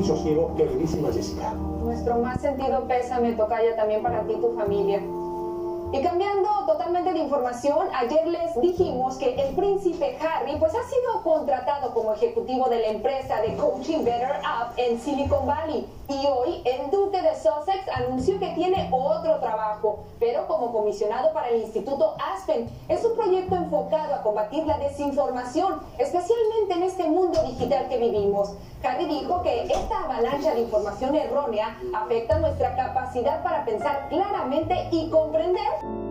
y sosiego, queridísima Jessica. Nuestro más sentido pésame, tocaya, también para ti y tu familia. Y cambiando totalmente de información, ayer les dijimos que el príncipe Harry pues ha sido contratado como ejecutivo de la empresa de coaching Better Up en Silicon Valley. Y hoy el duque de Sussex anunció que tiene otro trabajo, pero como comisionado para el Instituto Aspen. Es un proyecto enfocado a combatir la desinformación, especialmente en este mundo digital que vivimos. Harry dijo que esta avalancha de información errónea afecta nuestra capacidad para pensar claramente y comprender.